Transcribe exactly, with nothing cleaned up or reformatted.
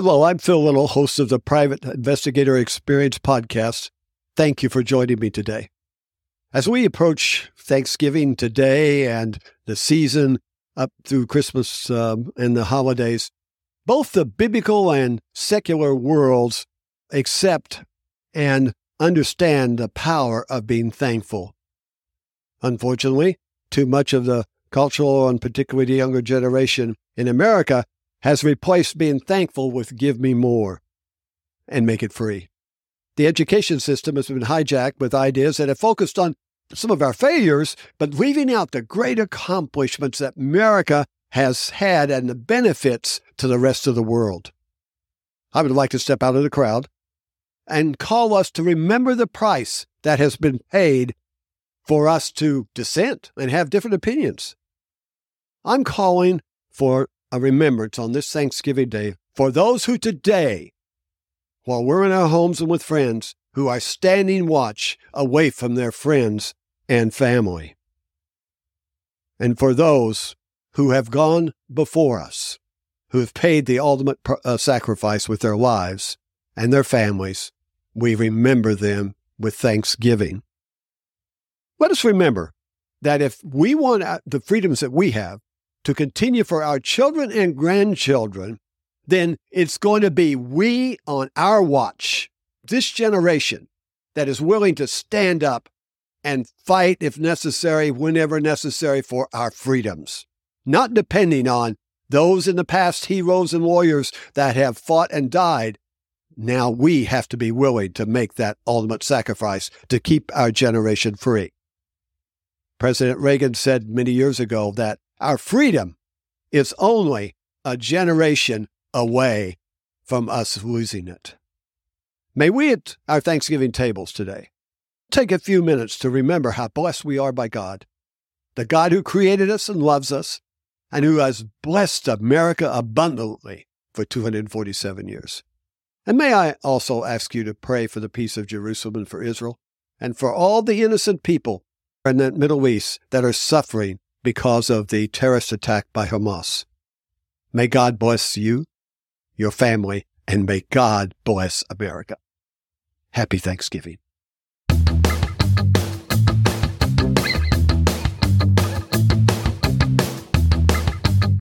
Hello, I'm Phil Little, host of the Private Investigator Experience podcast. Thank you for joining me today. As we approach Thanksgiving today and the season up through Christmas um, and the holidays, both the biblical and secular worlds accept and understand the power of being thankful. Unfortunately, too much of the cultural and particularly the younger generation in America has replaced being thankful with give me more and make it free. The education system has been hijacked with ideas that have focused on some of our failures, but leaving out the great accomplishments that America has had and the benefits to the rest of the world. I would like to step out of the crowd and call us to remember the price that has been paid for us to dissent and have different opinions. I'm calling for a remembrance on this Thanksgiving Day for those who today, while we're in our homes and with friends, who are standing watch away from their friends and family. And for those who have gone before us, who have paid the ultimate uh, sacrifice with their lives and their families, we remember them with thanksgiving. Let us remember that if we want the freedoms that we have to continue for our children and grandchildren, then it's going to be we on our watch, this generation that is willing to stand up and fight if necessary, whenever necessary, for our freedoms, not depending on those in the past heroes and warriors that have fought and died. Now we have to be willing to make that ultimate sacrifice to keep our generation free. President Reagan said many years ago that our freedom is only a generation away from us losing it. May we at our Thanksgiving tables today take a few minutes to remember how blessed we are by God, the God who created us and loves us, and who has blessed America abundantly for two hundred forty-seven years. And may I also ask you to pray for the peace of Jerusalem and for Israel, and for all the innocent people in the Middle East that are suffering because of the terrorist attack by Hamas. May God bless you, your family, and may God bless America. Happy Thanksgiving.